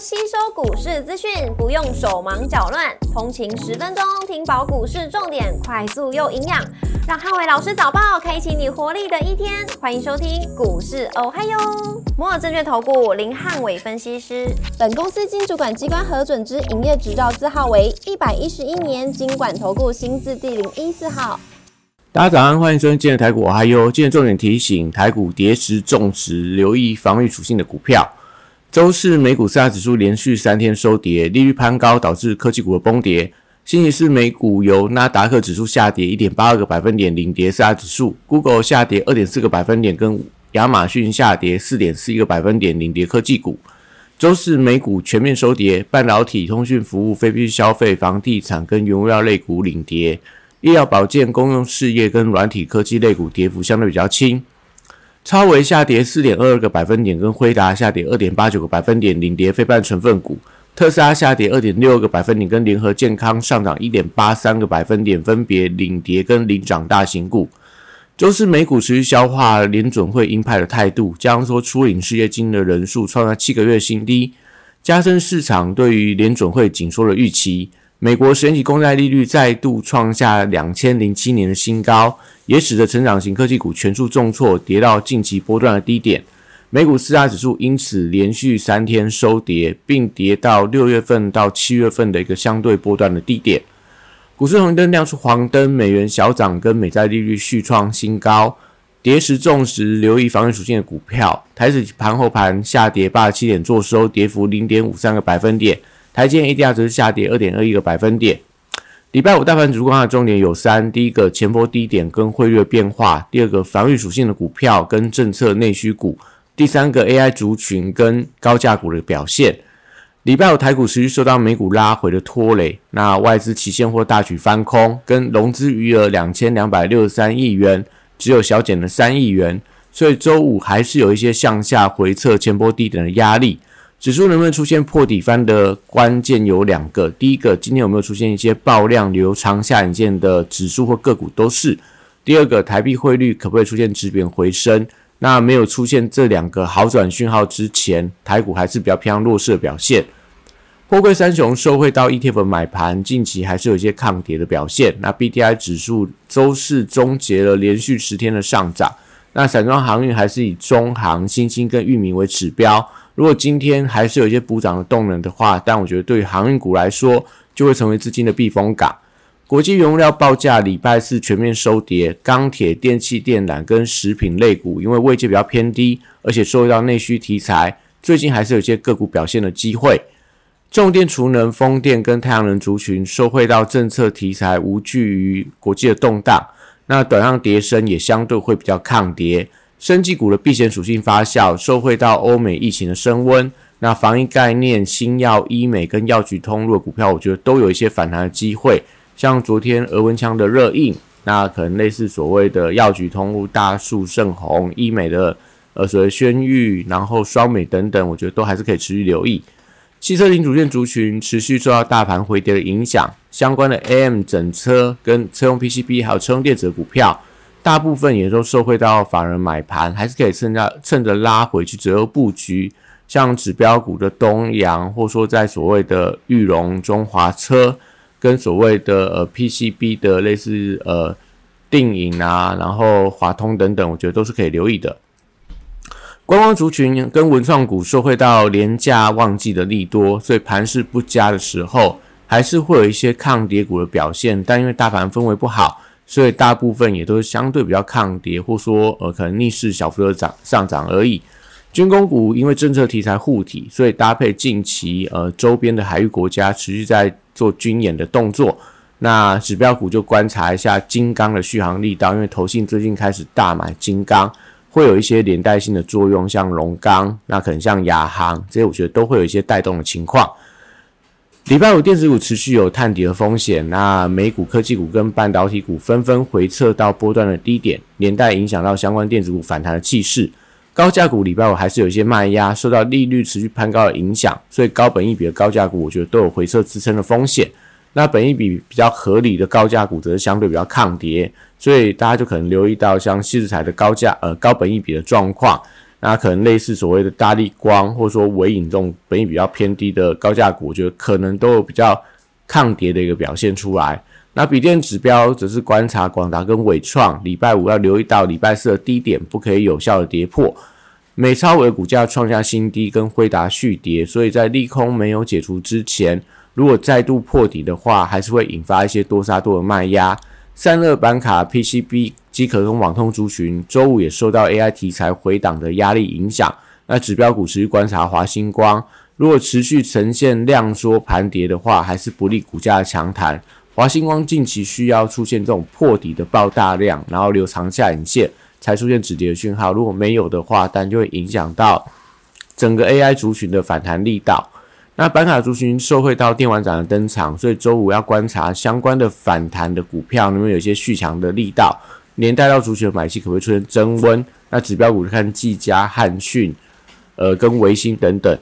吸收股市资讯，不用手忙脚乱。通勤10分钟，听饱股市重点，快速又营养。让汉伟老师早报开启你活力的一天。欢迎收听股市哦嗨哟。摩尔证券投顾林汉伟分析师，本公司经主管机关核准之营业执照字号为111年金管投顾新字第014号。大家早安，欢迎收听今天的台股哦嗨哟。今天重点提醒，台股跌时重时，留意防御属性的股票。周四美股四大指数连续3天收跌，利率攀高导致科技股的崩跌。星期四美股由NASDAQ指数下跌 1.82 个百分点领跌四大指数， Google 下跌 2.4 个百分点跟亚马逊下跌 4.41 个百分点领跌科技股。周四美股全面收跌，半导体、通讯服务、非必需消费、房地产跟原物料类股领跌，医疗保健、公用事业跟软体科技类股跌幅相对比较轻。超微下跌 4.22 个百分点跟辉达下跌 2.89 个百分点领跌非半成分股，特斯拉下跌 2.6 个百分点跟联合健康上涨 1.83 个百分点分别领跌跟领涨大型股。周四美股持续消化联准会鹰派的态度，加上说初领失业金的人数创下7个月新低，加深市场对于联准会紧缩的预期。美国10年期公债利率再度创下2007年的新高，也使得成长型科技股全数重挫，跌到近期波段的低点。美股四大指数因此连续3天收跌，并跌到6月份到7月份的一个相对波段的低点。股市红绿灯亮出黄灯，美元小涨跟美债利率续创新高，跌时重时，留意防御属性的股票。台指盘后盘下跌87点做收，跌幅 0.53 个百分点。台积电 ADR 值下跌 2.21 个百分点。礼拜五大盘主观的重点有3，第一个前波低点跟汇率变化，第二个防御属性的股票跟政策内需股，第三个 AI 族群跟高价股的表现。礼拜五台股持续受到美股拉回的拖累，那外资期现货大举翻空，跟融资余额2263亿元只有小减了3亿元，所以周五还是有一些向下回测前波低点的压力。指数能不能出现破底翻的关键有2个，第一个今天有没有出现一些爆量留长下影线的指数或个股都是，第二个台币汇率可不可以出现止贬回升。那没有出现这2个好转讯号之前，台股还是比较偏向弱势的表现。货柜三雄受惠到 ETF 买盘，近期还是有一些抗跌的表现。那 BDI 指数周四终结了连续10天的上涨，那散装航运还是以中航、新兴跟裕民为指标，如果今天还是有一些补涨的动能的话，但我觉得对于航运股来说就会成为资金的避风港。国际原物料报价礼拜四全面收跌，钢铁、电气、电缆跟食品类股因为位阶比较偏低，而且受到内需题材，最近还是有一些个股表现的机会。重电、储能、风电跟太阳能族群受惠到政策题材，无惧于国际的动荡，那短上跌升也相对会比较抗跌。生技股的避险属性发酵，受惠到欧美疫情的升温，那防疫概念、新药、医美跟药局通路的股票，我觉得都有一些反弹的机会。像昨天额温枪的热映，那可能类似所谓的药局通路大树盛虹、医美的所谓轩誉，然后双美等等，我觉得都还是可以持续留意。汽车零组件族群持续受到大盘回跌的影响，相关的 AM 整车跟车用 PCB 还有车用电子的股票，大部分也都受惠到法人买盘，还是可以趁着拉回去择优布局。像指标股的东洋，或说在所谓的裕隆、中华车跟所谓的PCB 的类似定影啊，然后华通等等，我觉得都是可以留意的。观光族群跟文创股受惠到廉价旺季的利多，所以盘势不佳的时候还是会有一些抗跌股的表现，但因为大盘氛围不好，所以大部分也都是相对比较抗跌，或说可能逆势小幅的上涨而已。军工股因为政策题材护体，所以搭配近期周边的海域国家持续在做军演的动作。那指标股就观察一下金刚的续航力道，因为投信最近开始大买金刚，会有一些连带性的作用，像龙钢，那可能像亚航，这些我觉得都会有一些带动的情况。礼拜五电子股持续有探底的风险，那美股科技股跟半导体股纷纷回撤到波段的低点，连带影响到相关电子股反弹的气势。高价股礼拜五还是有一些卖压，受到利率持续攀高的影响，所以高本益比的高价股我觉得都有回撤支撑的风险。那本益比比较合理的高价股则是相对比较抗跌，所以大家就可能留意到像矽智财的高本益比的状况。那可能类似所谓的大立光或者说伟影这种本益比较偏低的高价股，我觉得可能都有比较抗跌的一个表现出来。那笔电指标则是观察广达跟伟创礼拜五要留意到礼拜四的低点不可以有效的跌破，美超微股价创下新低跟辉达续跌，所以在利空没有解除之前，如果再度破底的话，还是会引发一些多杀多的卖压。散热板卡 PCB 机壳跟网通族群周五也受到 AI 题材回档的压力影响，那指标股持续观察华星光，如果持续呈现量缩盘跌的话，还是不利股价的强弹。华星光近期需要出现这种破底的爆大量，然后留长下影线才出现止跌的讯号，如果没有的话，但就会影响到整个 AI 族群的反弹力道。那板卡族群受惠到电玩展的登场，所以周五要观察相关的反弹的股票能不能有一些续强的力道，连带到族群的买气可不可以出现增温。那指标股就看技嘉、汉讯跟微星等等。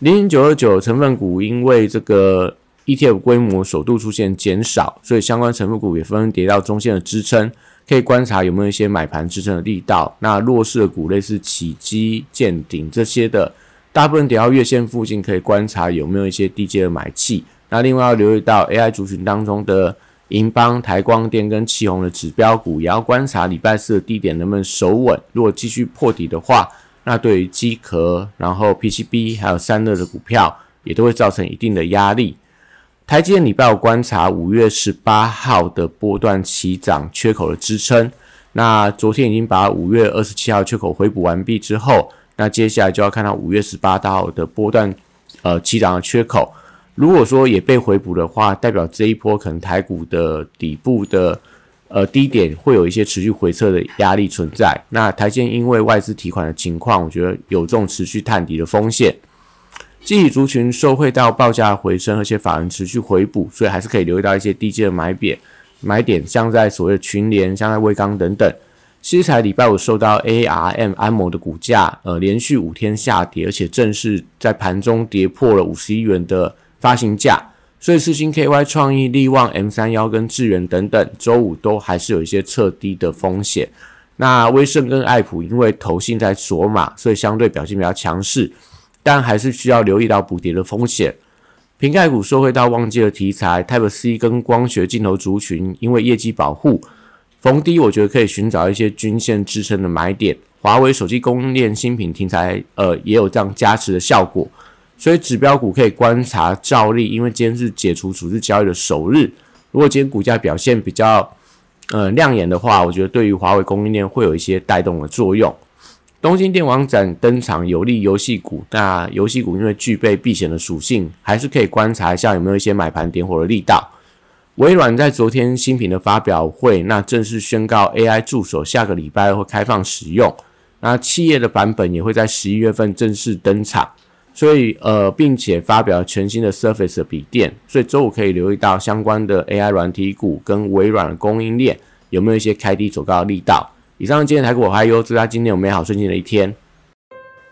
00929成分股因为这个 ETF 规模首度出现减少，所以相关成分股也纷纷跌到中线的支撑，可以观察有没有一些买盘支撑的力道。那弱势的股类似启基、健鼎这些的，大部分跌到月线附近，可以观察有没有一些低阶的买气。那另外要留意到 AI 族群当中的银邦、台光电跟奇宏的指标股，也要观察礼拜四的低点能不能守稳，如果继续破底的话，那对于机壳然后 PCB 还有散热的股票也都会造成一定的压力。台积电礼拜五观察5月18号的波段起涨缺口的支撑，那昨天已经把5月27号缺口回补完毕之后，那接下来就要看到5月18号的波段起涨的缺口，如果说也被回补的话，代表这一波可能台股的底部的低点会有一些持续回撤的压力存在。那台积电因为外资提款的情况，我觉得有这种持续探底的风险。记忆族群受惠到报价回升，而且法人持续回补，所以还是可以留意到一些低阶的买点，像在所谓的群联、像在威刚等等。其实才礼拜五受到 ARM 安谋的股价连续5天下跌，而且正式在盘中跌破了51元的发行价，所以世芯 KY、 创意、力旺、M31 跟智源等等，周五都还是有一些撤低的风险。那威盛跟爱普因为投信在锁码，所以相对表现比较强势，但还是需要留意到补跌的风险。苹概股受惠到旺季的题材 Type-C 跟光学镜头族群，因为业绩保护逢低，我觉得可以寻找一些均线支撑的买点。华为手机供应链新品题材也有这样加持的效果，所以指标股可以观察兆利，因为今天是解除处置交易的首日，如果今天股价表现比较亮眼的话，我觉得对于华为供应链会有一些带动的作用。东京电玩展登场有利游戏股，那游戏股因为具备避险的属性，还是可以观察一下有没有一些买盘点火的力道。微软在昨天新品的发表会，那正式宣告 AI 助手下个礼拜会开放使用，那企业的版本也会在11月份正式登场，所以并且发表全新的 Surface 的笔电，所以周五可以留意到相关的 AI 软体股跟微软的供应链有没有一些开低走高的力道。以上今天台股我嗨哟，祝大家今天有美好顺境的一天。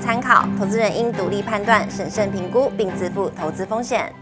参考，投资人应独立判断、审慎评估并自负投资风险。